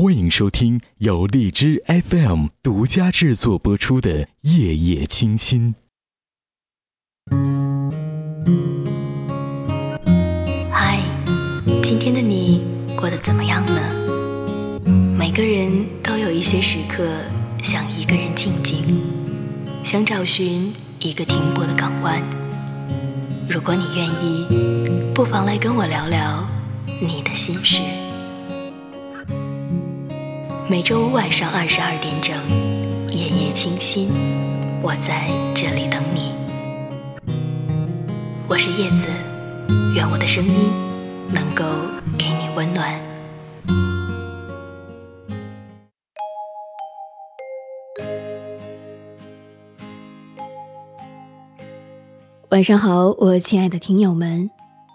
欢迎收听由荔枝 FM 独家制作播出的《夜夜清心》。嗨，今天的你过得怎么样呢？每个人都有一些时刻想一个人静静，想找寻一个停泊的港湾。如果你愿意，不妨来跟我聊聊你的心事。每周五晚上22点整，夜夜清心，我在这里等你。我是叶子，愿我的声音能够给你温暖。晚上好，我亲爱的听友们，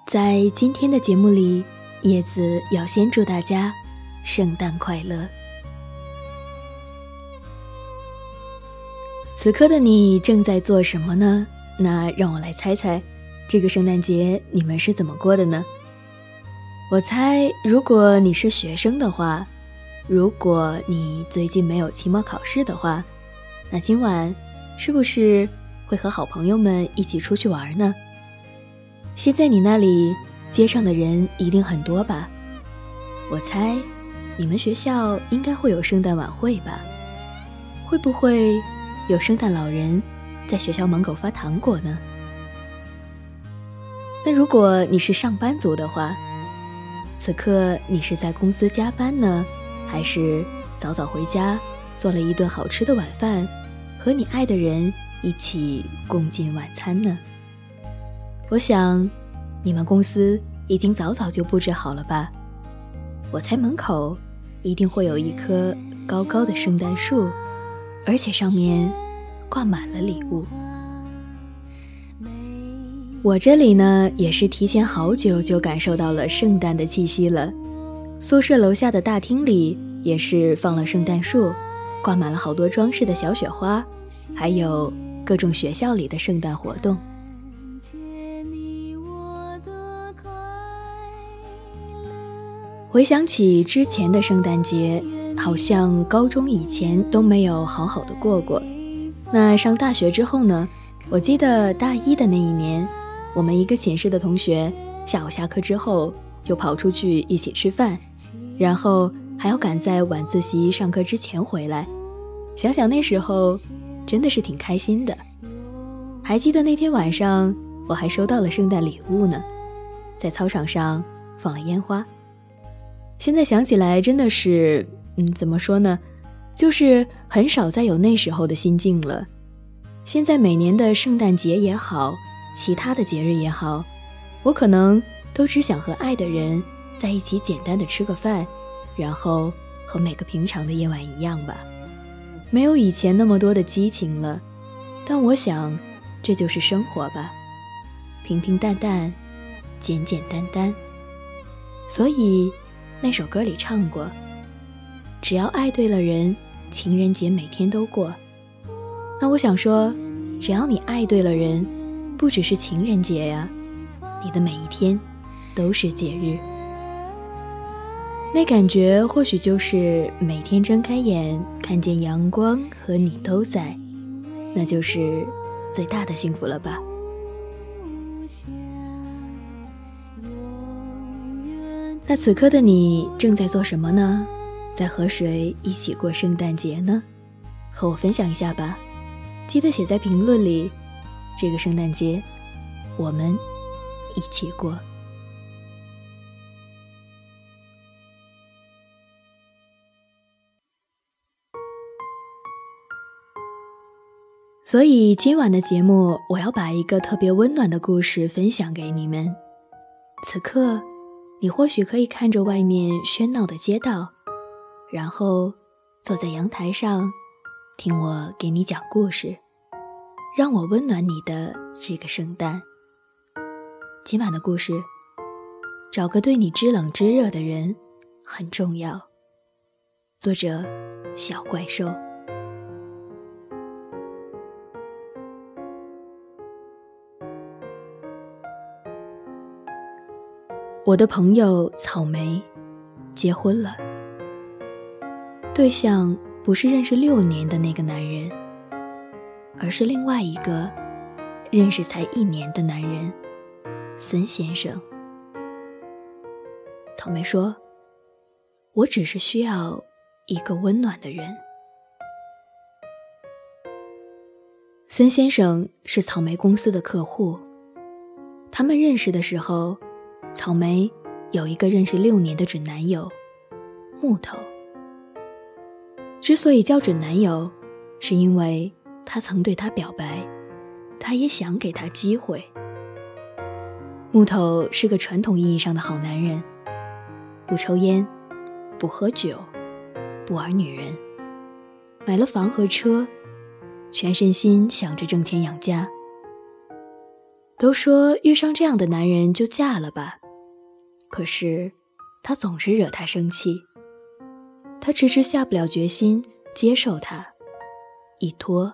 在今天的节目里，叶子要先祝大家圣诞快乐。此刻的你正在做什么呢？那让我来猜猜，这个圣诞节你们是怎么过的呢？我猜，如果你是学生的话，如果你最近没有期末考试的话，那今晚是不是会和好朋友们一起出去玩呢？现在你那里街上的人一定很多吧？我猜，你们学校应该会有圣诞晚会吧？会不会有圣诞老人在学校门口发糖果呢？那如果你是上班族的话，此刻你是在公司加班呢，还是早早回家做了一顿好吃的晚饭，和你爱的人一起共进晚餐呢？我想你们公司已经早早就布置好了吧？我猜门口一定会有一棵高高的圣诞树，而且上面挂满了礼物。我这里呢，也是提前好久就感受到了圣诞的气息了。宿舍楼下的大厅里也是放了圣诞树，挂满了好多装饰的小雪花，还有各种学校里的圣诞活动。回想起之前的圣诞节，好像高中以前都没有好好的过过。那上大学之后呢，我记得大一的那一年，我们一个寝室的同学下午下课之后就跑出去一起吃饭，然后还要赶在晚自习上课之前回来。想想那时候真的是挺开心的。还记得那天晚上我还收到了圣诞礼物呢，在操场上放了烟花。现在想起来真的是怎么说呢，就是很少再有那时候的心境了。现在每年的圣诞节也好，其他的节日也好，我可能都只想和爱的人在一起简单的吃个饭，然后和每个平常的夜晚一样吧，没有以前那么多的激情了。但我想这就是生活吧，平平淡淡，简简单单。所以那首歌里唱过，只要爱对了人，情人节每天都过。那我想说，只要你爱对了人，不只是情人节呀，你的每一天都是节日。那感觉或许就是每天睁开眼看见阳光和你都在，那就是最大的幸福了吧。那此刻的你正在做什么呢？在和谁一起过圣诞节呢？和我分享一下吧，记得写在评论里，这个圣诞节我们一起过。所以今晚的节目，我要把一个特别温暖的故事分享给你们。此刻你或许可以看着外面喧闹的街道，然后坐在阳台上听我给你讲故事，让我温暖你的这个圣诞。今晚的故事，找个对你知冷知热的人很重要。作者小怪兽。我的朋友草莓结婚了，对象不是认识6年的那个男人，而是另外一个认识才1年的男人，森先生。草莓说，我只是需要一个温暖的人。森先生是草莓公司的客户，他们认识的时候，草莓有一个认识6年的准男友木头。之所以叫准男友，是因为他曾对他表白，他也想给他机会。木头是个传统意义上的好男人，不抽烟，不喝酒，不玩女人，买了房和车，全身心想着挣钱养家。都说遇上这样的男人就嫁了吧，可是他总是惹他生气，他迟迟下不了决心接受他，一拖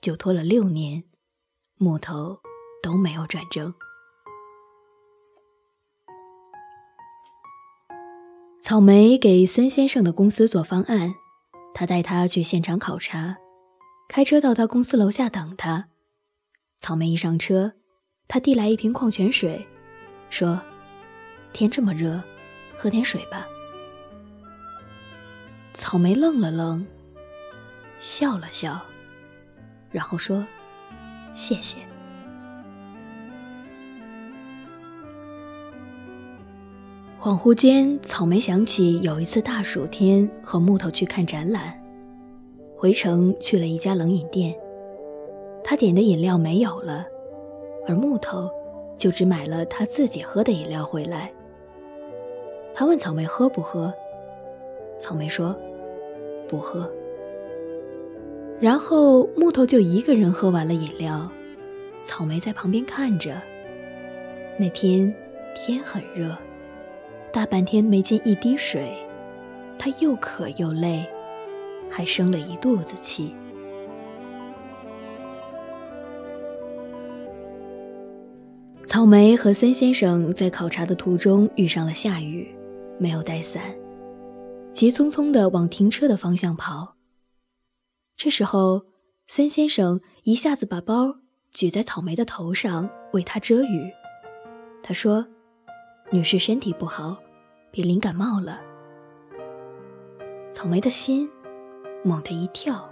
就拖了6年，木头都没有转正。草莓给森先生的公司做方案，他带他去现场考察，开车到他公司楼下等他。草莓一上车，他递来一瓶矿泉水，说，天这么热，喝点水吧。草莓愣了愣，笑了笑，然后说，谢谢。恍惚间，草莓想起有一次大暑天和木头去看展览，回城去了一家冷饮店，他点的饮料没有了，而木头就只买了他自己喝的饮料回来。他问草莓喝不喝，草莓说不喝，然后木头就一个人喝完了饮料，草莓在旁边看着。那天天很热，大半天没进一滴水，他又渴又累，还生了一肚子气。草莓和森先生在考察的途中遇上了下雨，没有带伞，急匆匆地往停车的方向跑。这时候，森先生一下子把包举在草莓的头上，为她遮雨。他说，女士身体不好，别淋感冒了。草莓的心猛地一跳，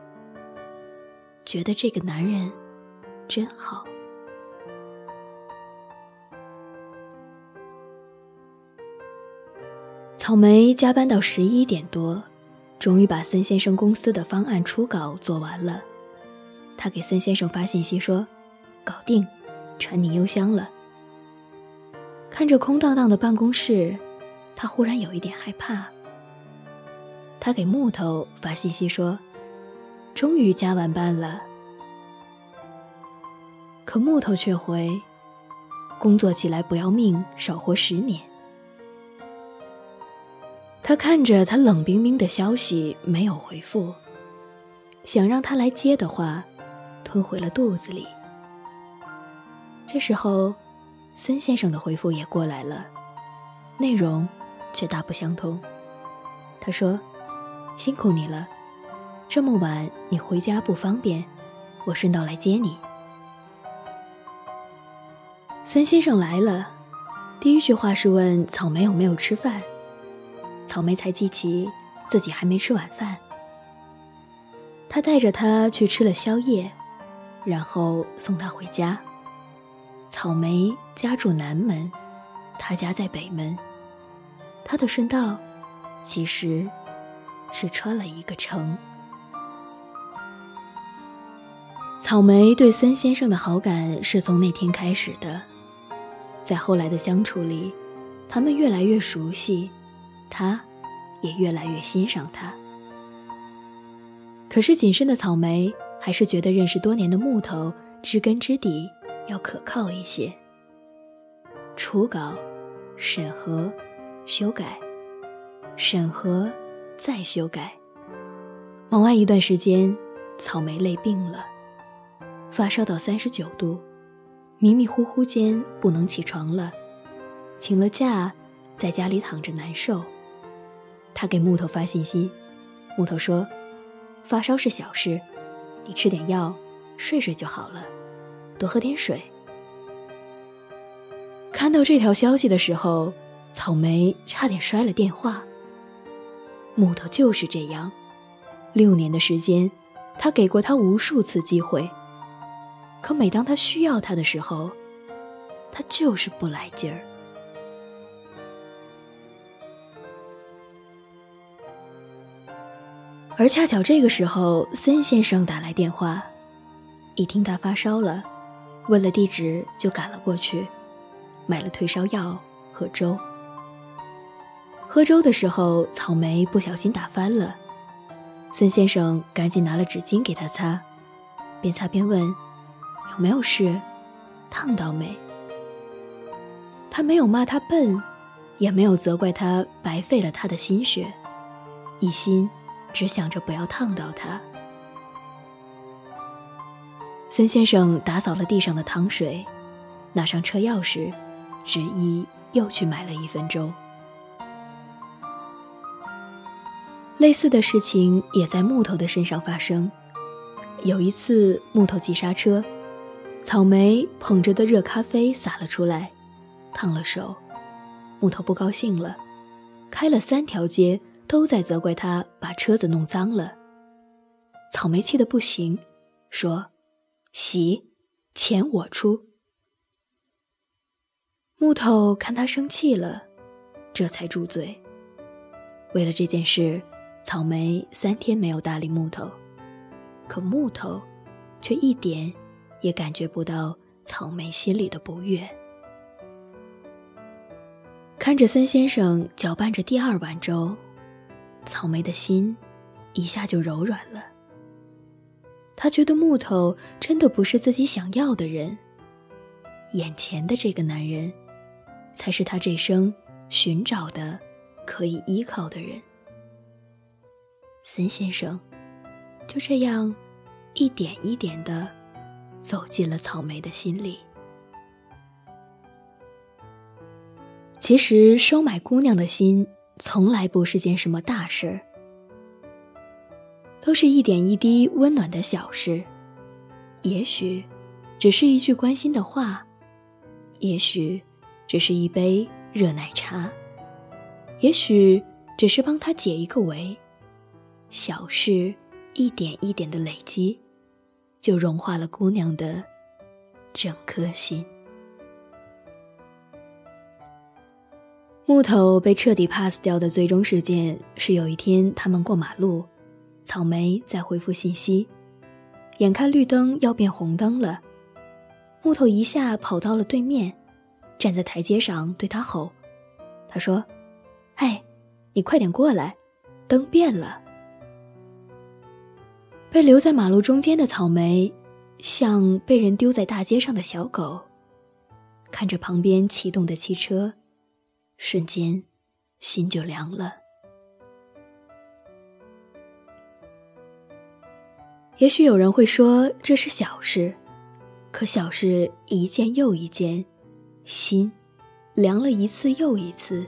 觉得这个男人真好。草莓加班到11点多，终于把森先生公司的方案初稿做完了。他给森先生发信息说，搞定，传你邮箱了。看着空荡荡的办公室，他忽然有一点害怕。他给木头发信息说，终于加完班了。可木头却回，工作起来不要命，少活10年。他看着他冷冰冰的消息没有回复，想让他来接的话吞回了肚子里。这时候森先生的回复也过来了，内容却大不相同。他说，辛苦你了，这么晚你回家不方便，我顺道来接你。森先生来了，第一句话是问草莓有没有吃饭，草莓才记起自己还没吃晚饭。他带着她去吃了宵夜，然后送她回家。草莓家住南门，他家在北门，他的顺道其实是穿了一个城。草莓对森先生的好感是从那天开始的，在后来的相处里，他们越来越熟悉，他也越来越欣赏他。可是谨慎的草莓还是觉得认识多年的木头知根知底，要可靠一些。初稿、审核、修改、审核、再修改。忙完一段时间，草莓累病了，发烧到39度，迷迷糊糊间不能起床了，请了假，在家里躺着难受。他给木头发信息，木头说，发烧是小事，你吃点药，睡睡就好了，多喝点水。看到这条消息的时候，草莓差点摔了电话。木头就是这样，6年的时间，他给过他无数次机会，可每当他需要他的时候，他就是不来劲儿。而恰巧这个时候，森先生打来电话，一听他发烧了，问了地址就赶了过去，买了退烧药和粥。喝粥的时候，草莓不小心打翻了，森先生赶紧拿了纸巾给他擦，边擦边问，有没有事？烫到没？他没有骂他笨，也没有责怪他白费了他的心血，一心只想着不要烫到他。森先生打扫了地上的汤水，拿上车钥匙，执意又去买了一份粥。类似的事情也在木头的身上发生。有一次木头急刹车，草莓捧着的热咖啡洒了出来，烫了手。木头不高兴了，开了3条街都在责怪他把车子弄脏了。草莓气得不行，说，洗，钱我出。木头看他生气了，这才住嘴。为了这件事，草莓3天没有搭理木头，可木头却一点也感觉不到草莓心里的不悦。看着森先生搅拌着第2碗粥，草莓的心一下就柔软了。他觉得木头真的不是自己想要的人，眼前的这个男人才是他这生寻找的可以依靠的人。森先生就这样一点一点地走进了草莓的心里。其实收买姑娘的心从来不是件什么大事，都是一点一滴温暖的小事，也许只是一句关心的话，也许只是一杯热奶茶，也许只是帮他解一个围。小事一点一点的累积，就融化了姑娘的整颗心。木头被彻底 pass 掉的最终事件是，有一天他们过马路，草莓在回复信息，眼看绿灯要变红灯了，木头一下跑到了对面，站在台阶上对他吼，他说，哎，你快点过来，灯变了。被留在马路中间的草莓像被人丢在大街上的小狗，看着旁边启动的汽车，瞬间心就凉了。也许有人会说这是小事，可小事一件又一件，心凉了一次又一次，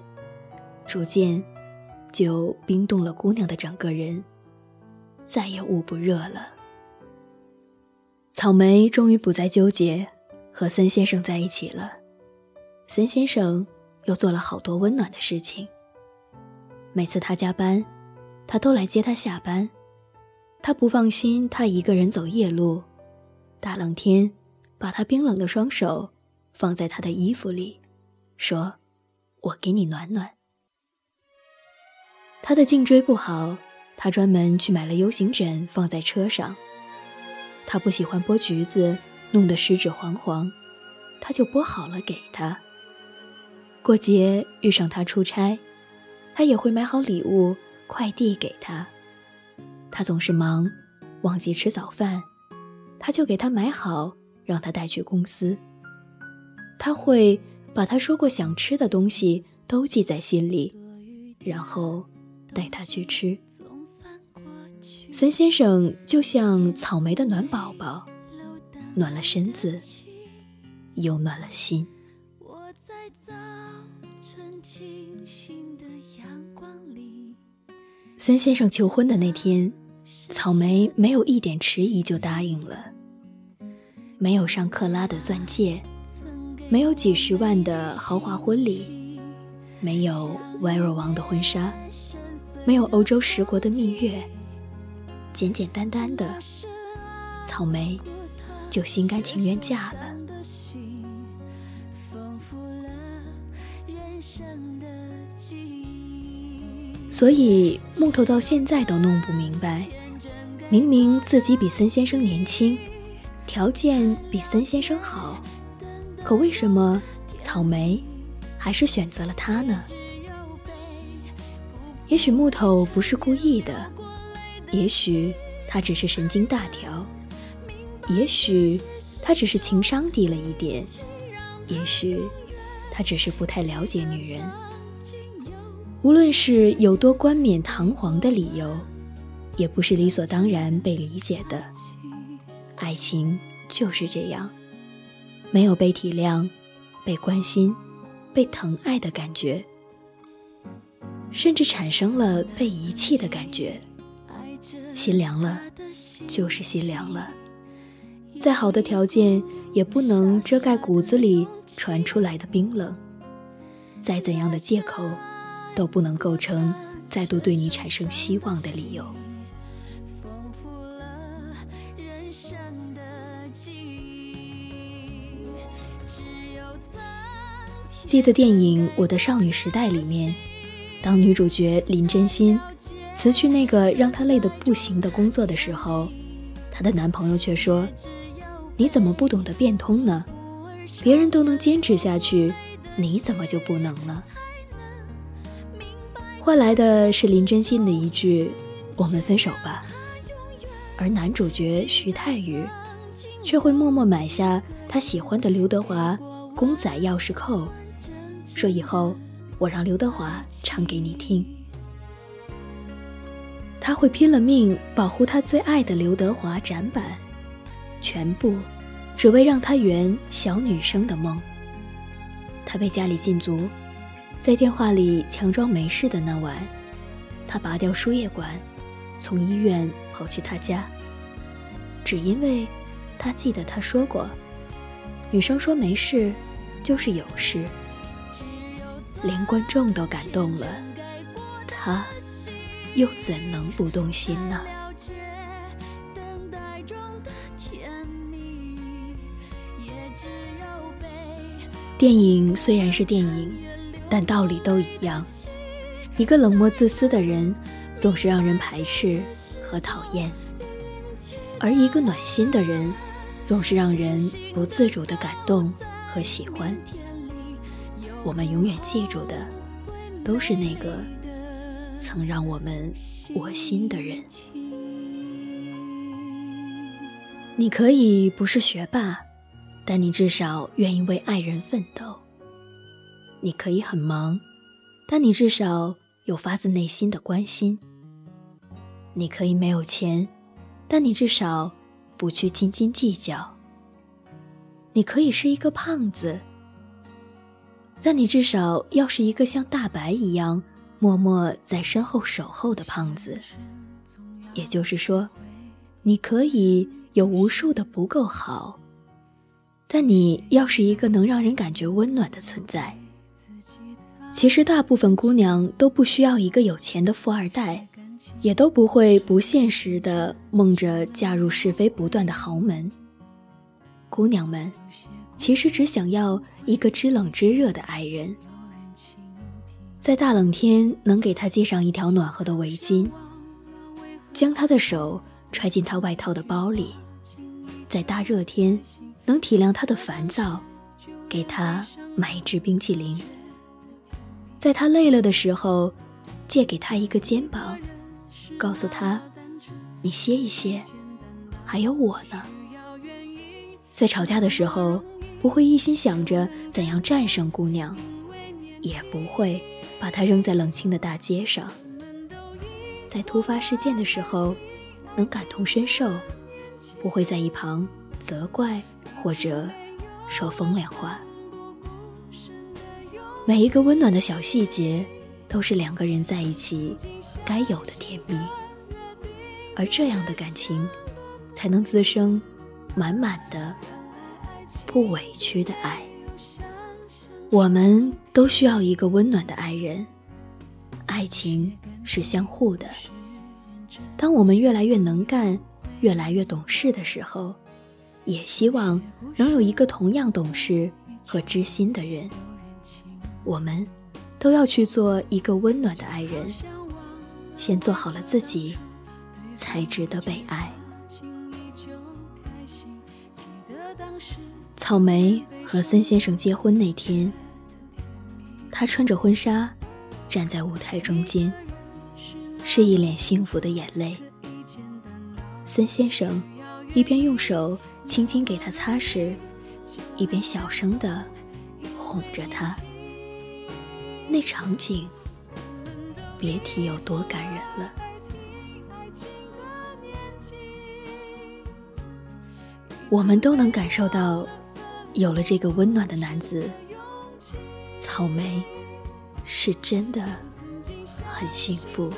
逐渐就冰冻了姑娘的整个人，再也捂不热了。草莓终于不再纠结，和森先生在一起了。森先生又做了好多温暖的事情，每次他加班，他都来接他下班，他不放心他一个人走夜路，大冷天把他冰冷的双手放在他的衣服里，说，我给你暖暖。他的颈椎不好，他专门去买了 U 型枕放在车上。他不喜欢剥橘子，弄得食指黄黄，他就剥好了给他。过节遇上他出差，他也会买好礼物快递给他。他总是忙，忘记吃早饭，他就给他买好，让他带去公司。他会把他说过想吃的东西都记在心里，然后带他去吃。森先生就像草莓的暖宝宝，暖了身子，又暖了心。我在早晨清醒的阳光里，三先生求婚的那天，草莓没有一点迟疑就答应了。没有上克拉的钻戒，没有几十万的豪华婚礼，没有外若王的婚纱，没有欧洲十国的蜜月，简简单单的，草莓就心甘情愿嫁了。所以木头到现在都弄不明白，明明自己比森先生年轻，条件比森先生好，可为什么草莓还是选择了他呢？也许木头不是故意的，也许他只是神经大条，也许他只是情商低了一点，也许他只是不太了解女人。无论是有多冠冕堂皇的理由，也不是理所当然被理解的。爱情就是这样，没有被体谅、被关心、被疼爱的感觉，甚至产生了被遗弃的感觉。心凉了，就是心凉了。再好的条件也不能遮盖骨子里传出来的冰冷，再怎样的借口都不能构成再度对你产生希望的理由。记得电影《我的少女时代》里面，当女主角林真心辞去那个让她累得不行的工作的时候，她的男朋友却说：“你怎么不懂得变通呢？别人都能坚持下去，你怎么就不能呢？”换来的是林真心的一句我们分手吧，而男主角徐太宇却会默默买下他喜欢的刘德华公仔钥匙扣，说以后我让刘德华唱给你听。他会拼了命保护他最爱的刘德华展板，全部只为让他圆小女生的梦。他被家里禁足，在电话里强装没事的那晚，他拔掉输液管，从医院跑去他家，只因为他记得他说过，女生说没事就是有事。连观众都感动了，他又怎能不动心呢？电影虽然是电影，但道理都一样，一个冷漠自私的人总是让人排斥和讨厌，而一个暖心的人总是让人不自主的感动和喜欢。我们永远记住的都是那个曾让我们窝心的人。你可以不是学霸，但你至少愿意为爱人奋斗。你可以很忙，但你至少有发自内心的关心。你可以没有钱，但你至少不去斤斤计较。你可以是一个胖子，但你至少要是一个像大白一样默默在身后守候的胖子。也就是说，你可以有无数的不够好，但你要是一个能让人感觉温暖的存在。其实大部分姑娘都不需要一个有钱的富二代，也都不会不现实地梦着嫁入是非不断的豪门。姑娘们其实只想要一个知冷知热的爱人，在大冷天能给她系上一条暖和的围巾，将她的手揣进她外套的包里，在大热天能体谅她的烦躁，给她买一支冰淇淋，在他累了的时候，借给他一个肩膀，告诉他，你歇一歇，还有我呢。在吵架的时候，不会一心想着怎样战胜姑娘，也不会把她扔在冷清的大街上。在突发事件的时候，能感同身受，不会在一旁责怪或者说风凉话。每一个温暖的小细节都是两个人在一起该有的甜蜜，而这样的感情才能滋生满满的不委屈的爱。我们都需要一个温暖的爱人，爱情是相互的。当我们越来越能干，越来越懂事的时候，也希望能有一个同样懂事和知心的人。我们都要去做一个温暖的爱人，先做好了自己，才值得被爱。草莓和森先生结婚那天，她穿着婚纱站在舞台中间，是一脸幸福的眼泪。森先生一边用手轻轻给她擦拭，一边小声地哄着她，那场景别提有多感人了。我们都能感受到，有了这个温暖的男子，草莓是真的很幸福。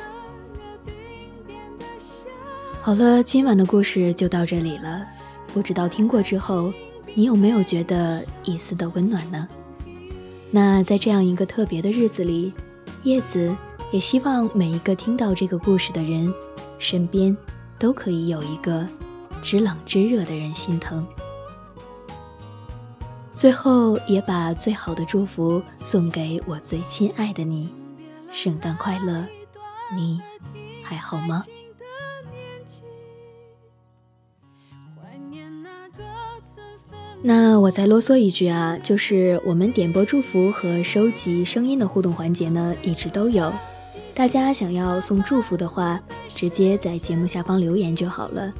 好了，今晚的故事就到这里了。不知道听过之后，你有没有觉得一丝的温暖呢？那在这样一个特别的日子里，叶子也希望每一个听到这个故事的人，身边都可以有一个知冷知热的人心疼。最后也把最好的祝福送给我最亲爱的你，圣诞快乐，你还好吗？那我再啰嗦一句啊，就是我们点播祝福和收集声音的互动环节呢，一直都有。大家想要送祝福的话，直接在节目下方留言就好了。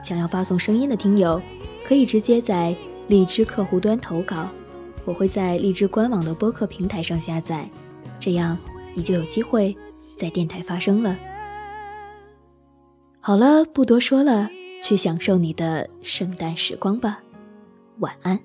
想要发送声音的听友，可以直接在荔枝客户端投稿，我会在荔枝官网的播客平台上下载，这样你就有机会在电台发声了。好了，不多说了，去享受你的圣诞时光吧。晚安。